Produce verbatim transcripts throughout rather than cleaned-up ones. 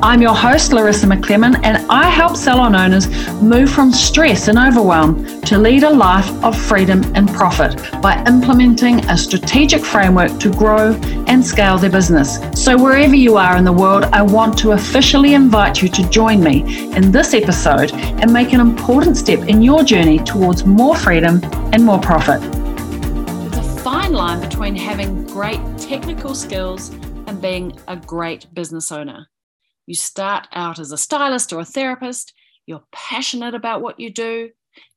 I'm your host, Larissa McClemon, and I help salon owners move from stress and overwhelm to lead a life of freedom and profit by implementing a strategic framework to grow and scale their business. So wherever you are in the world, I want to officially invite you to join me in this episode and make an important step in your journey towards more freedom and more profit. There's a fine line between having great technical skills and being a great business owner. You start out as a stylist or a therapist, you're passionate about what you do,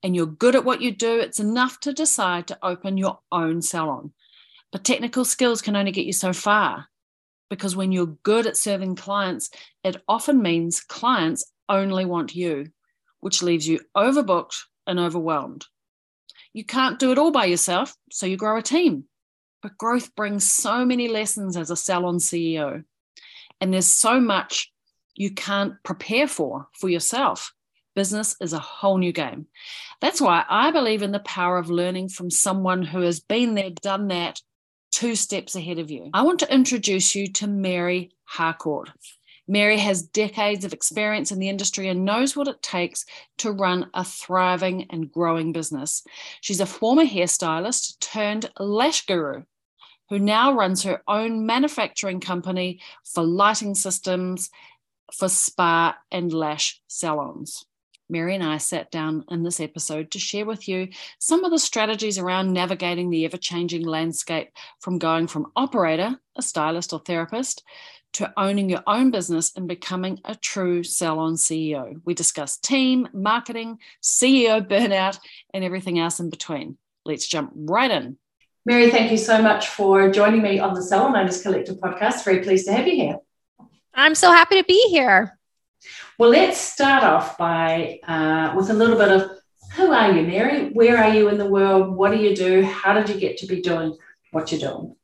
and you're good at what you do. It's enough to decide to open your own salon. But technical skills can only get you so far, because when you're good at serving clients, it often means clients only want you, which leaves you overbooked and overwhelmed. You can't do it all by yourself, so you grow a team. But growth brings so many lessons as a salon C E O. And there's so much you can't prepare for for yourself. Business is a whole new game. That's why I believe in the power of learning from someone who has been there, done that, two steps ahead of you. I want to introduce you to Mary Harcourt. Mary has decades of experience in the industry and knows what it takes to run a thriving and growing business. She's a former hairstylist turned lash guru who now runs her own manufacturing company for lighting systems for spa and lash salons. Mary and I sat down in this episode to share with you some of the strategies around navigating the ever-changing landscape from going from operator, a stylist or therapist, to owning your own business and becoming a true salon C E O. We discuss team, marketing, C E O burnout, and everything else in between. Let's jump right in. Mary, thank you so much for joining me on the Salon Owners Collective podcast. Very pleased to have you here. I'm so happy to be here. Well, let's start off by uh, with a little bit of who are you, Mary? Where are you in the world? What do you do? How did you get to be doing what you're doing?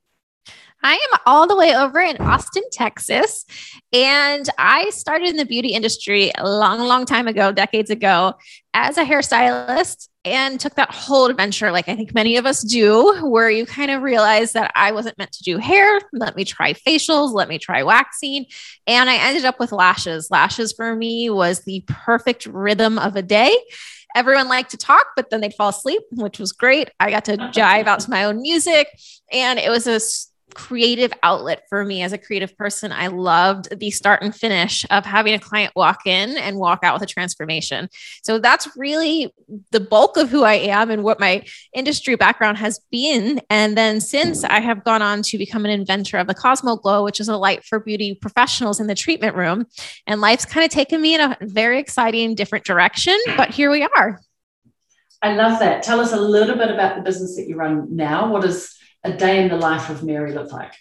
I am all the way over in Austin, Texas, and I started in the beauty industry a long, long time ago, decades ago, as a hairstylist and took that whole adventure, like I think many of us do, where you kind of realize that I wasn't meant to do hair. Let me try facials, let me try waxing. And I ended up with lashes. Lashes for me was the perfect rhythm of a day. Everyone liked to talk, but then they'd fall asleep, which was great. I got to jive out to my own music, and it was a creative outlet for me as a creative person. I loved the start and finish of having a client walk in and walk out with a transformation. So that's really the bulk of who I am and what my industry background has been. And then since, I have gone on to become an inventor of the Cosmo Glow, which is a light for beauty professionals in the treatment room. And life's kind of taken me in a very exciting, different direction, but here we are. I love that. Tell us a little bit about the business that you run now. What is a day in the life of Mary look like?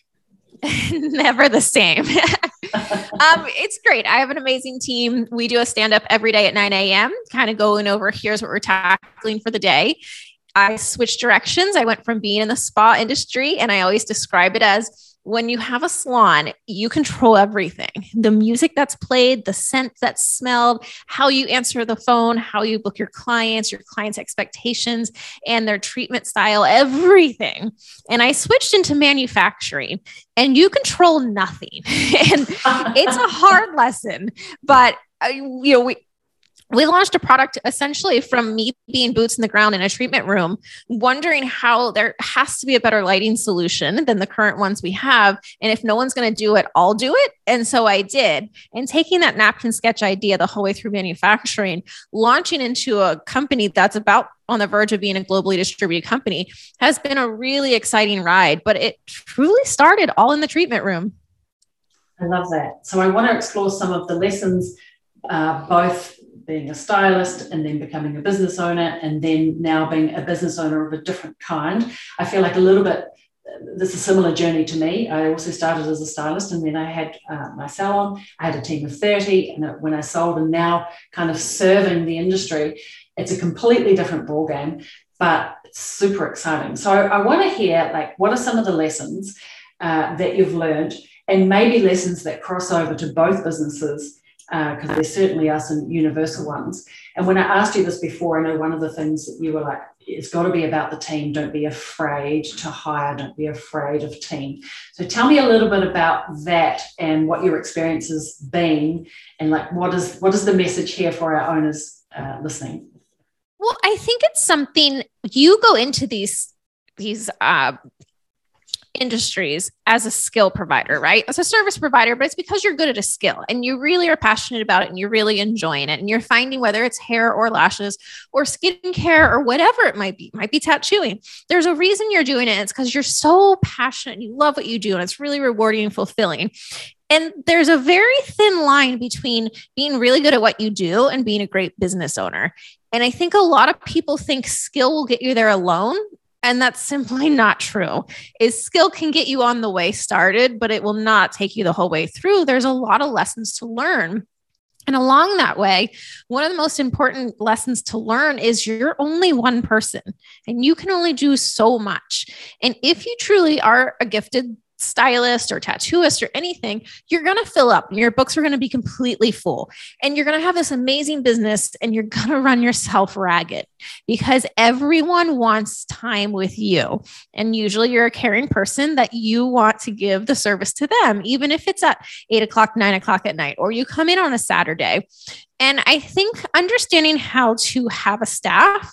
Never the same. um, it's great. I have an amazing team. We do a stand-up every day at nine a.m., kind of going over, here's what we're tackling for the day. I switched directions. I went from being in the spa industry, and I always describe it as, when you have a salon, you control everything. The music that's played, the scent that's smelled, how you answer the phone, how you book your clients, your clients' expectations, and their treatment style, everything. And I switched into manufacturing, and you control nothing. And it's a hard lesson, but you know, we, We launched a product essentially from me being boots in the ground in a treatment room, wondering how there has to be a better lighting solution than the current ones we have. And if no one's going to do it, I'll do it. And so I did. And taking that napkin sketch idea the whole way through manufacturing, launching into a company that's about on the verge of being a globally distributed company has been a really exciting ride, but it truly started all in the treatment room. I love that. So I want to explore some of the lessons, uh, both being a stylist and then becoming a business owner and then now being a business owner of a different kind. I feel like a little bit, this is a similar journey to me. I also started as a stylist and then I had uh, my salon. I had a team of thirty, and when I sold, and now kind of serving the industry, it's a completely different ballgame, but it's super exciting. So I, I want to hear, like, what are some of the lessons uh, that you've learned, and maybe lessons that cross over to both businesses because uh, there certainly are some universal ones. And when I asked you this before, I know one of the things that you were like, it's got to be about the team. Don't be afraid to hire. Don't be afraid of team. So tell me a little bit about that and what your experience has been, and like what is what is the message here for our owners uh, listening? Well, I think it's something you go into these these uh, industries as a skill provider, right? As a service provider, but it's because you're good at a skill and you really are passionate about it and you're really enjoying it and you're finding whether it's hair or lashes or skincare or whatever it might be, it might be tattooing. There's a reason you're doing it. And it's because you're so passionate and you love what you do and it's really rewarding and fulfilling. And there's a very thin line between being really good at what you do and being a great business owner. And I think a lot of people think skill will get you there alone. And that's simply not true. Is skill can get you on the way started, but it will not take you the whole way through. There's a lot of lessons to learn. And along that way, one of the most important lessons to learn is you're only one person and you can only do so much. And if you truly are a gifted stylist or tattooist or anything, you're going to fill up and your books are going to be completely full and you're going to have this amazing business and you're going to run yourself ragged because everyone wants time with you. And usually you're a caring person that you want to give the service to them, even if it's at eight o'clock, nine o'clock at night, or you come in on a Saturday. And I think understanding how to have a staff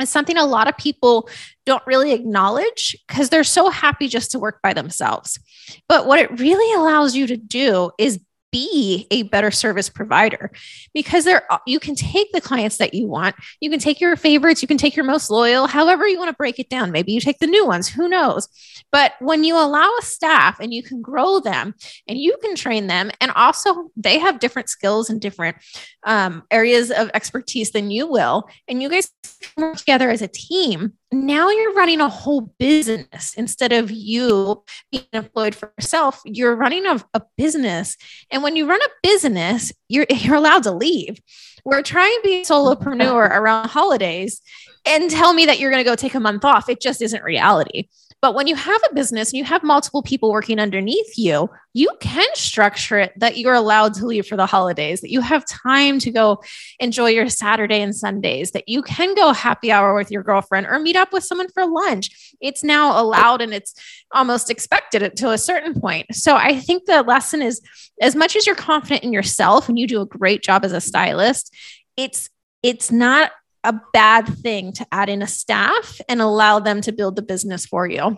is something a lot of people don't really acknowledge because they're so happy just to work by themselves. But what it really allows you to do is be a better service provider because there you can take the clients that you want. You can take your favorites. You can take your most loyal, however you want to break it down. Maybe you take the new ones, who knows? But when you allow a staff and you can grow them and you can train them, and also they have different skills and different um, areas of expertise than you will. And you guys work together as a team. Now you're running a whole business instead of you being employed for yourself. You're running a, a business. And when you run a business, you're, you're allowed to leave. We're trying to be a solopreneur around holidays and tell me that you're going to go take a month off. It just isn't reality. But when you have a business and you have multiple people working underneath you, you can structure it that you're allowed to leave for the holidays, that you have time to go enjoy your Saturday and Sundays, that you can go happy hour with your girlfriend or meet up with someone for lunch. It's now allowed and it's almost expected to a certain point. So I think the lesson is as much as you're confident in yourself and you do a great job as a stylist, it's it's not a bad thing to add in a staff and allow them to build the business for you.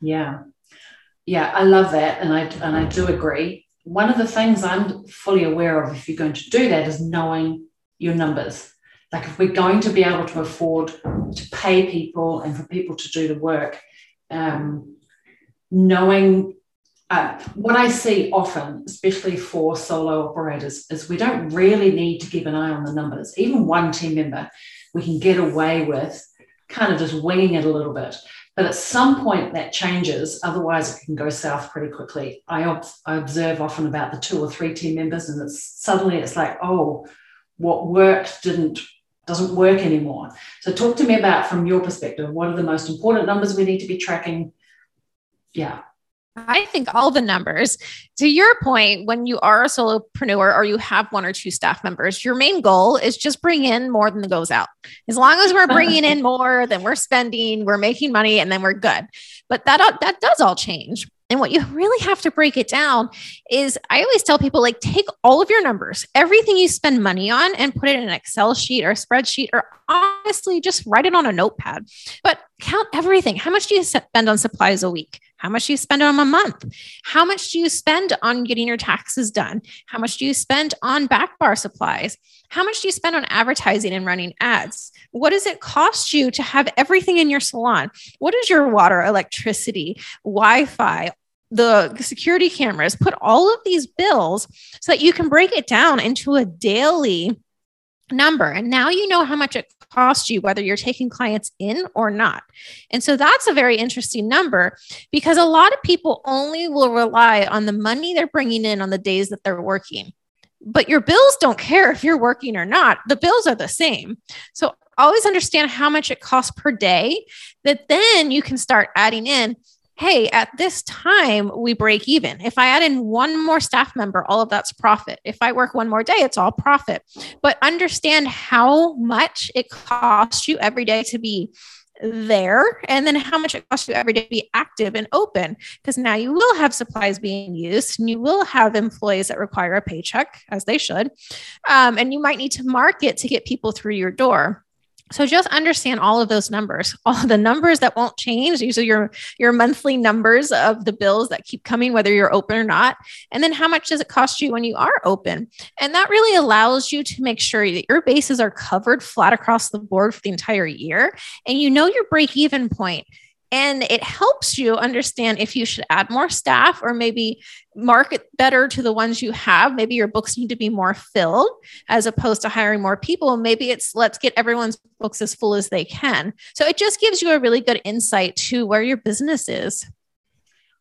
Yeah. Yeah. I love that. And I, and I do agree. One of the things I'm fully aware of, if you're going to do that, is knowing your numbers. Like if we're going to be able to afford to pay people and for people to do the work, um, knowing Uh, what I see often, especially for solo operators, is we don't really need to keep an eye on the numbers. Even one team member, we can get away with kind of just winging it a little bit. But at some point that changes, otherwise it can go south pretty quickly. I, ob- I observe often about the two or three team members and it's suddenly it's like, oh, what worked didn't doesn't work anymore. So talk to me about, from your perspective, what are the most important numbers we need to be tracking? Yeah. I think all the numbers. To your point, when you are a solopreneur or you have one or two staff members, your main goal is just bring in more than goes out. As long as we're bringing in more than we're spending, we're making money, and then we're good. But that, that does all change. And what you really have to break it down is, I always tell people, like, take all of your numbers, everything you spend money on, and put it in an Excel sheet or a spreadsheet, or honestly, just write it on a notepad. But count everything. How much do you spend on supplies a week? How much do you spend on a month? How much do you spend on getting your taxes done? How much do you spend on back bar supplies? How much do you spend on advertising and running ads? What does it cost you to have everything in your salon? What is your water, electricity, Wi-Fi, the security cameras? Put all of these bills so that you can break it down into a daily number. And now you know how much it cost you, whether you're taking clients in or not. And so that's a very interesting number, because a lot of people only will rely on the money they're bringing in on the days that they're working. But your bills don't care if you're working or not. The bills are the same. So always understand how much it costs per day, that then you can start adding in hey, at this time we break even. If I add in one more staff member, all of that's profit. If I work one more day, it's all profit. But understand how much it costs you every day to be there, and then how much it costs you every day to be active and open, because now you will have supplies being used, and you will have employees that require a paycheck, as they should, um, and you might need to market to get people through your door. So just understand all of those numbers, all the numbers that won't change. These are your, your monthly numbers of the bills that keep coming, whether you're open or not. And then how much does it cost you when you are open? And that really allows you to make sure that your bases are covered flat across the board for the entire year. And you know your break-even point. And it helps you understand if you should add more staff or maybe market better to the ones you have. Maybe your books need to be more filled as opposed to hiring more people. Maybe it's let's get everyone's books as full as they can. So it just gives you a really good insight to where your business is.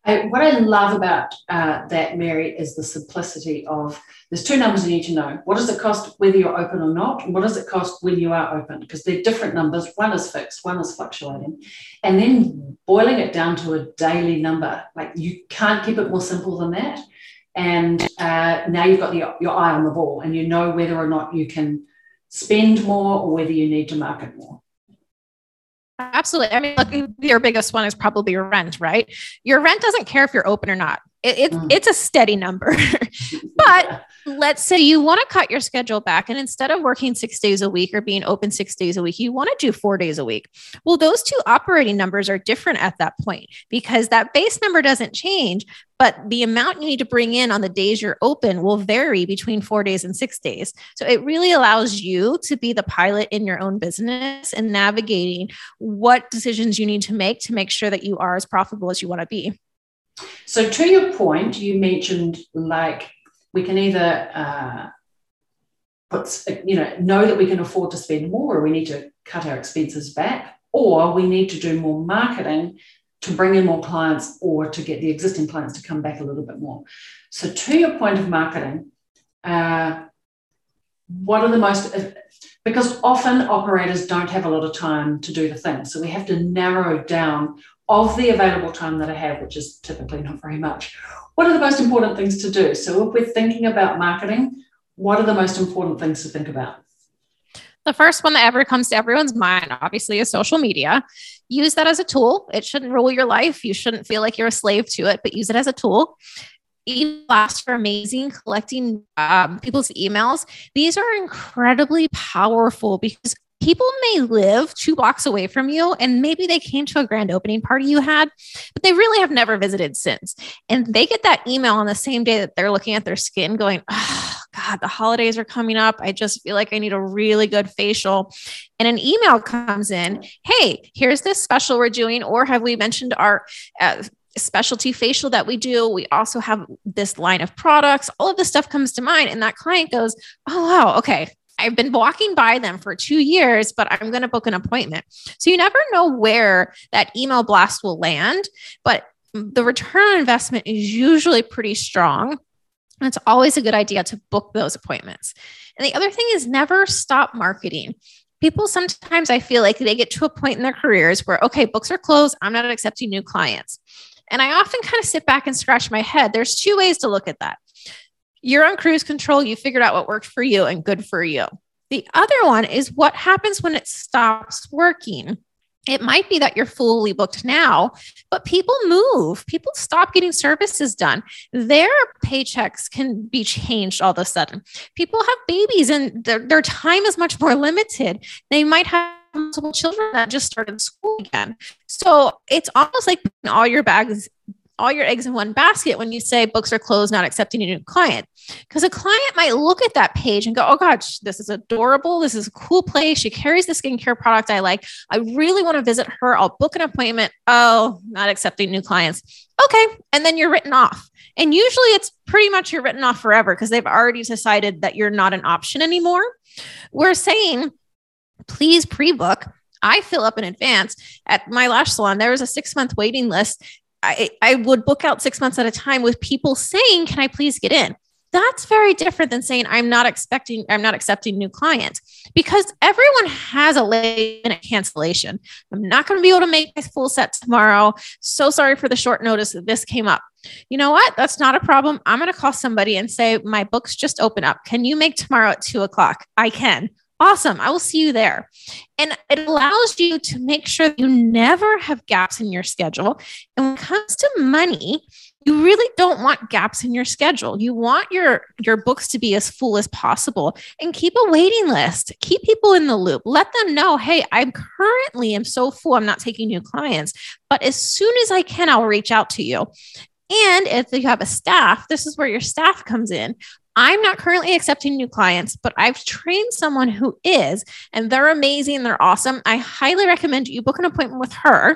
I, what I love about uh, that, Mary, is the simplicity of there's two numbers you need to know. What does it cost whether you're open or not? And what does it cost when you are open? Because they're different numbers. One is fixed, one is fluctuating. And then boiling it down to a daily number. Like you can't keep it more simple than that. And uh, now you've got the, your eye on the ball and you know whether or not you can spend more or whether you need to market more. Absolutely. I mean, look, your biggest one is probably your rent, right? Your rent doesn't care if you're open or not. It, it, mm. It's a steady number. But let's say you want to cut your schedule back. And instead of working six days a week or being open six days a week, you want to do four days a week. Well, those two operating numbers are different at that point because that base number doesn't change, but the amount you need to bring in on the days you're open will vary between four days and six days. So it really allows you to be the pilot in your own business and navigating what decisions you need to make to make sure that you are as profitable as you want to be. So to your point, you mentioned like we can either uh, put, you know, know that we can afford to spend more or we need to cut our expenses back, or we need to do more marketing to bring in more clients or to get the existing clients to come back a little bit more. So to your point of marketing, uh, what are the most... Because often operators don't have a lot of time to do the thing. So we have to narrow down of the available time that I have, which is typically not very much. What are the most important things to do? So if we're thinking about marketing, what are the most important things to think about? The first one that ever comes to everyone's mind, obviously, is social media. Use that as a tool. It shouldn't rule your life. You shouldn't feel like you're a slave to it, but use it as a tool. E-blasts are amazing, collecting um, people's emails. These are incredibly powerful because people may live two blocks away from you and maybe they came to a grand opening party you had, but they really have never visited since. And they get that email on the same day that they're looking at their skin going, oh God, the holidays are coming up. I just feel like I need a really good facial. And an email comes in, hey, here's this special we're doing, or have we mentioned our uh, specialty facial that we do. We also have this line of products. All of this stuff comes to mind. And that client goes, oh, wow, okay. I've been walking by them for two years, but I'm going to book an appointment. So you never know where that email blast will land, but the return on investment is usually pretty strong. And it's always a good idea to book those appointments. And the other thing is never stop marketing. People sometimes I feel like they get to a point in their careers where, okay, books are closed. I'm not accepting new clients. And I often kind of sit back and scratch my head. There's two ways to look at that. You're on cruise control. You figured out what worked for you and good for you. The other one is what happens when it stops working. It might be that you're fully booked now, but people move. People stop getting services done. Their paychecks can be changed all of a sudden. People have babies and their, their time is much more limited. They might have multiple children that just started school again. So it's almost like putting all your bags, all your eggs in one basket when you say books are closed, not accepting a new client, because a client might look at that page and go, oh gosh, this is adorable. This is a cool place. She carries the skincare product I like. I really want to visit her. I'll book an appointment. Oh, not accepting new clients. Okay. And then you're written off. And usually it's pretty much you're written off forever because they've already decided that you're not an option anymore. We're saying, please pre-book. I fill up in advance. At my lash salon, there was a six-month waiting list. I, I would book out six months at a time with people saying, can I please get in? That's very different than saying, I'm not expecting, I'm not accepting new clients, because everyone has a late minute cancellation. I'm not going to be able to make my full set tomorrow. So sorry for the short notice that this came up. You know what? That's not a problem. I'm going to call somebody and say, my books just open up. Can you make tomorrow at two o'clock? I can. Awesome. I will see you there. And it allows you to make sure that you never have gaps in your schedule. And when it comes to money, you really don't want gaps in your schedule. You want your, your books to be as full as possible, and keep a waiting list. Keep people in the loop. Let them know, hey, I'm currently, I'm so full, I'm not taking new clients, but as soon as I can, I'll reach out to you. And if you have a staff, this is where your staff comes in. I'm not currently accepting new clients, but I've trained someone who is, and they're amazing. They're awesome. I highly recommend you book an appointment with her.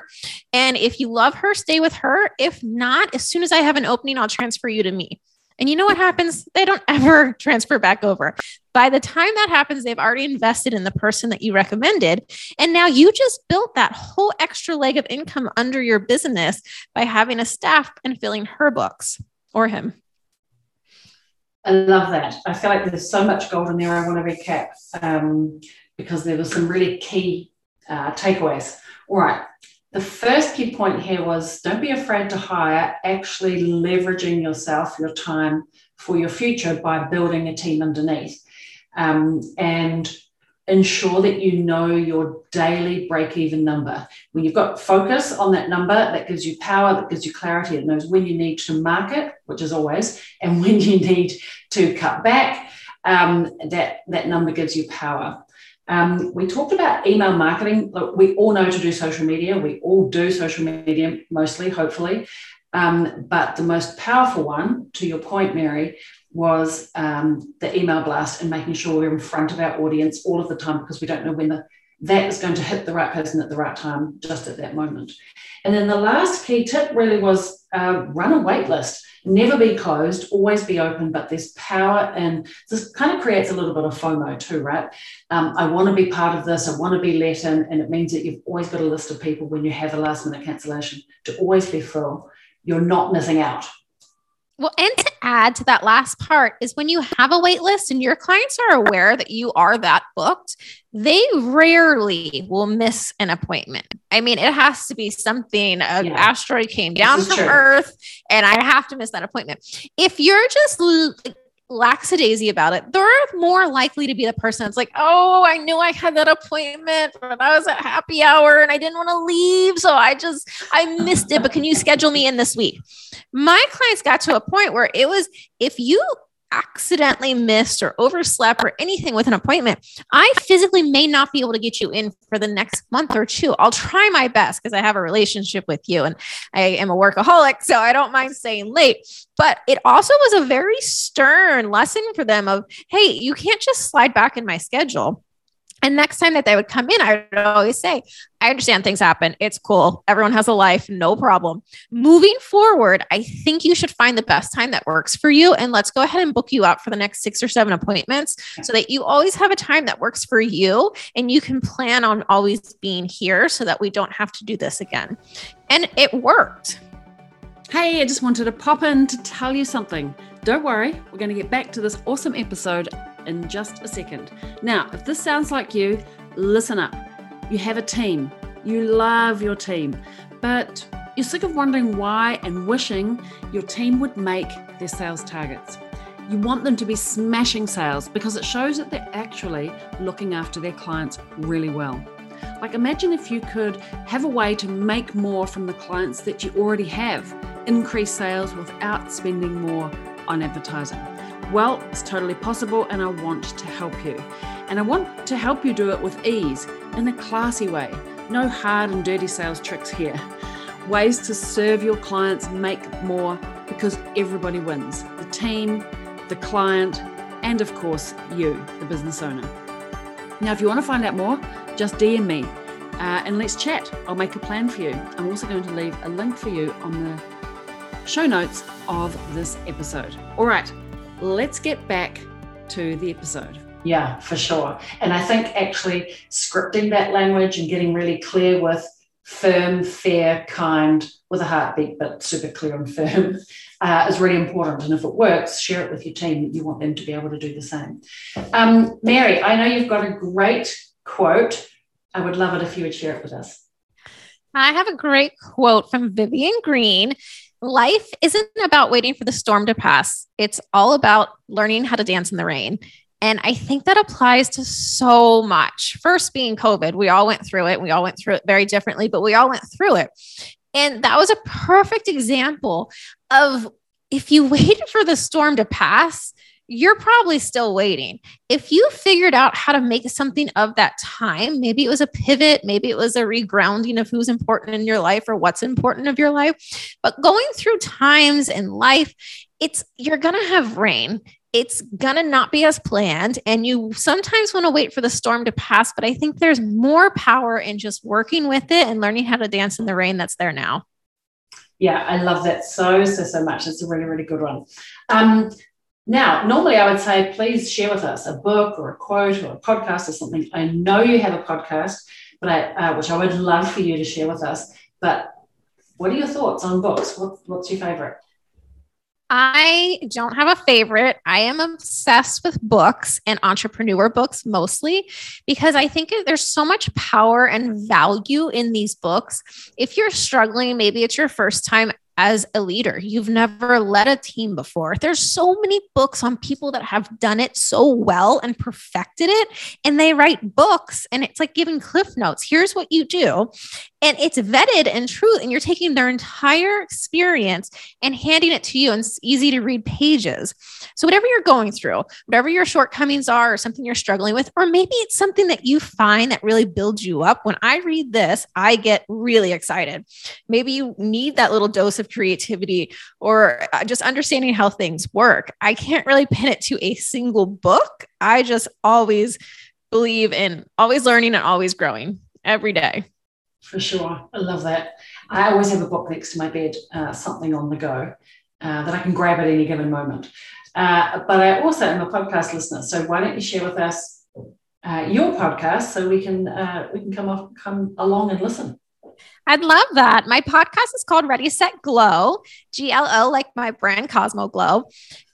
And if you love her, stay with her. If not, as soon as I have an opening, I'll transfer you to me. And you know what happens? They don't ever transfer back over. By the time that happens, they've already invested in the person that you recommended. And now you just built that whole extra leg of income under your business by having a staff and filling her books or him. I love that. I feel like there's so much gold in there. I want to recap um, because there were some really key uh, takeaways. All right. The first key point here was, don't be afraid to hire, actually leveraging yourself, your time for your future by building a team underneath. Um, and ensure that you know your daily break-even number. When you've got focus on that number, that gives you power, that gives you clarity. It knows when you need to market, which is always, and when you need to cut back. Um, that, that number gives you power. Um, we talked about email marketing. Look, we all know to do social media. We all do social media, mostly, hopefully. Um, but the most powerful one, to your point, Mary, was um, the email blast and making sure we're in front of our audience all of the time, because we don't know when the, that is going to hit the right person at the right time, just at that moment. And then the last key tip really was uh, run a wait list. Never be closed, always be open, but there's power in, this kind of creates a little bit of FOMO too, right? Um, I want to be part of this, I want to be let in, and it means that you've always got a list of people when you have a last minute cancellation to always be full. You're not missing out. Well, and to add to that last part is when you have a wait list and your clients are aware that you are that booked, they rarely will miss an appointment. I mean, it has to be something, an yeah. asteroid came down from true. Earth and I have to miss that appointment. If you're just l- lackadaisy about it, they're more likely to be the person that's like, oh, I knew I had that appointment, but I was at happy hour and I didn't want to leave. So I just, I missed it, but can you schedule me in this week? My clients got to a point where it was, if you accidentally missed or overslept or anything with an appointment, I physically may not be able to get you in for the next month or two. I'll try my best because I have a relationship with you and I am a workaholic, so I don't mind staying late. But it also was a very stern lesson for them of, hey, you can't just slide back in my schedule. And next time that they would come in, I would always say, I understand things happen. It's cool. Everyone has a life. No problem. Moving forward, I think you should find the best time that works for you. And let's go ahead and book you out for the next six or seven appointments so that you always have a time that works for you. And you can plan on always being here so that we don't have to do this again. And it worked. Hey, I just wanted to pop in to tell you something. Don't worry. We're going to get back to this awesome episode in just a second. Now, if this sounds like you, listen up. You have a team. You love your team, but you're sick of wondering why and wishing your team would make their sales targets. You want them to be smashing sales because it shows that they're actually looking after their clients really well. Like, imagine if you could have a way to make more from the clients that you already have, increase sales without spending more on advertising. Well, it's totally possible, and I want to help you. And I want to help you do it with ease, in a classy way. No hard and dirty sales tricks here. Ways to serve your clients, make more, because everybody wins. The team, the client, and of course, you, the business owner. Now, if you want to find out more, just D M me uh, and let's chat. I'll make a plan for you. I'm also going to leave a link for you on the show notes of this episode. All right. Let's get back to the episode. Yeah, for sure. And I think actually scripting that language and getting really clear with firm, fair, kind, with a heartbeat, but super clear and firm, uh, is really important. And if it works, share it with your team. You want them to be able to do the same. Um, Mary, I know you've got a great quote. I would love it if you would share it with us. I have a great quote from Vivian Green. Life isn't about waiting for the storm to pass. It's all about learning how to dance in the rain. And I think that applies to so much. First being COVID, we all went through it. We all went through it very differently, but we all went through it. And that was a perfect example of if you waited for the storm to pass, you're probably still waiting. If you figured out how to make something of that time, maybe it was a pivot, maybe it was a regrounding of who's important in your life or what's important of your life, but going through times in life, it's, you're going to have rain. It's going to not be as planned. And you sometimes want to wait for the storm to pass, but I think there's more power in just working with it and learning how to dance in the rain that's there now. Yeah. I love that so, so, so much. It's a really, really good one. Um, Now, normally I would say, please share with us a book or a quote or a podcast or something. I know you have a podcast, but I, uh, which I would love for you to share with us. But what are your thoughts on books? What, what's your favorite? I don't have a favorite. I am obsessed with books and entrepreneur books mostly because I think there's so much power and value in these books. If you're struggling, maybe it's your first time as a leader, you've never led a team before. There's so many books on people that have done it so well and perfected it. And they write books and it's like giving cliff notes. Here's what you do. And it's vetted and true. And you're taking their entire experience and handing it to you. And it's easy to read pages. So whatever you're going through, whatever your shortcomings are or something you're struggling with, or maybe it's something that you find that really builds you up. When I read this, I get really excited. Maybe you need that little dose of creativity or just understanding how things work. I can't really pin it to a single book. I just always believe in always learning and always growing every day. For sure. I love that. I always have a book next to my bed, uh, something on the go uh, that I can grab at any given moment. Uh, but I also am a podcast listener. So why don't you share with us uh, your podcast so we can uh, we can come off, come along and listen. I'd love that. My podcast is called Ready, Set, Glow, G L O, like my brand, Cosmo Glow.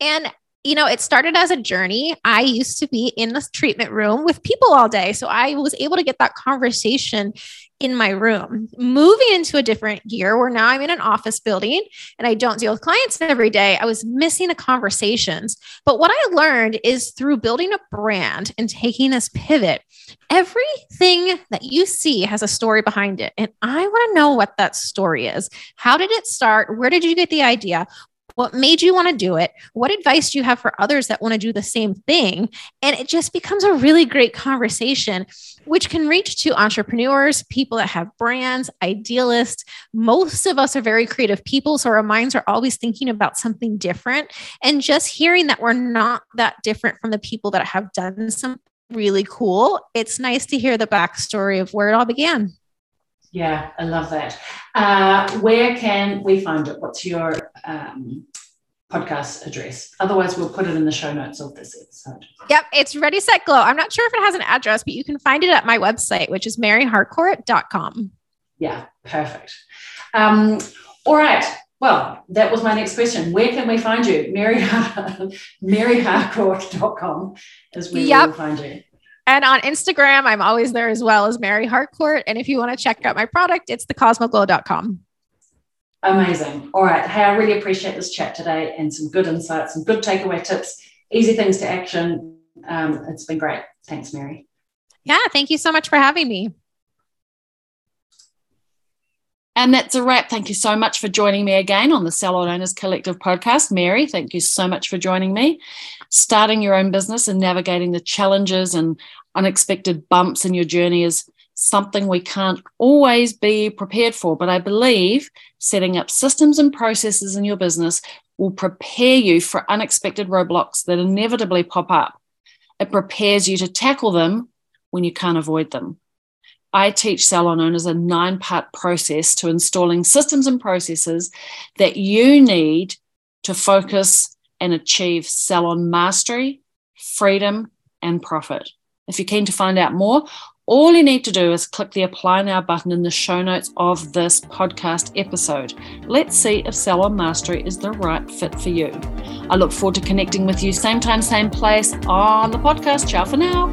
And, you know, it started as a journey. I used to be in the treatment room with people all day. So I was able to get that conversation in my room, moving into a different gear where now I'm in an office building and I don't deal with clients every day. I was missing the conversations. But what I learned is through building a brand and taking this pivot, everything that you see has a story behind it. And I want to know what that story is. How did it start? Where did you get the idea? What made you want to do it? What advice do you have for others that want to do the same thing? And it just becomes a really great conversation, which can reach to entrepreneurs, people that have brands, idealists. Most of us are very creative people, so our minds are always thinking about something different. And just hearing that we're not that different from the people that have done something really cool, it's nice to hear the backstory of where it all began. Yeah, I love that. Uh, where can we find it? What's your um, podcast address? Otherwise, we'll put it in the show notes of this episode. Yep, it's Ready, Set, Glow. I'm not sure if it has an address, but you can find it at my website, which is mary harcourt dot com. Yeah, perfect. Um, all right. Well, that was my next question. Where can we find you? Mary, mary harcourt dot com is where yep. we will find you. And on Instagram, I'm always there as well as Mary Harcourt. And if you want to check out my product, it's the cosmo glow dot com. Amazing. All right. Hey, I really appreciate this chat today and some good insights, some good takeaway tips, easy things to action. Um, it's been great. Thanks, Mary. Yeah. Thank you so much for having me. And that's a wrap. Thank you so much for joining me again on the Salon Owners Collective podcast. Mary, thank you so much for joining me. Starting your own business and navigating the challenges and unexpected bumps in your journey is something we can't always be prepared for, but I believe setting up systems and processes in your business will prepare you for unexpected roadblocks that inevitably pop up. It prepares you to tackle them when you can't avoid them. I teach salon owners a nine-part process to installing systems and processes that you need to focus and achieve salon mastery, freedom, and profit. If you're keen to find out more, All you need to do is click the Apply Now button in the show notes of this podcast episode. Let's see if Salon Mastery is the right fit for you. I look forward to connecting with you same time, same place on the podcast. Ciao for now.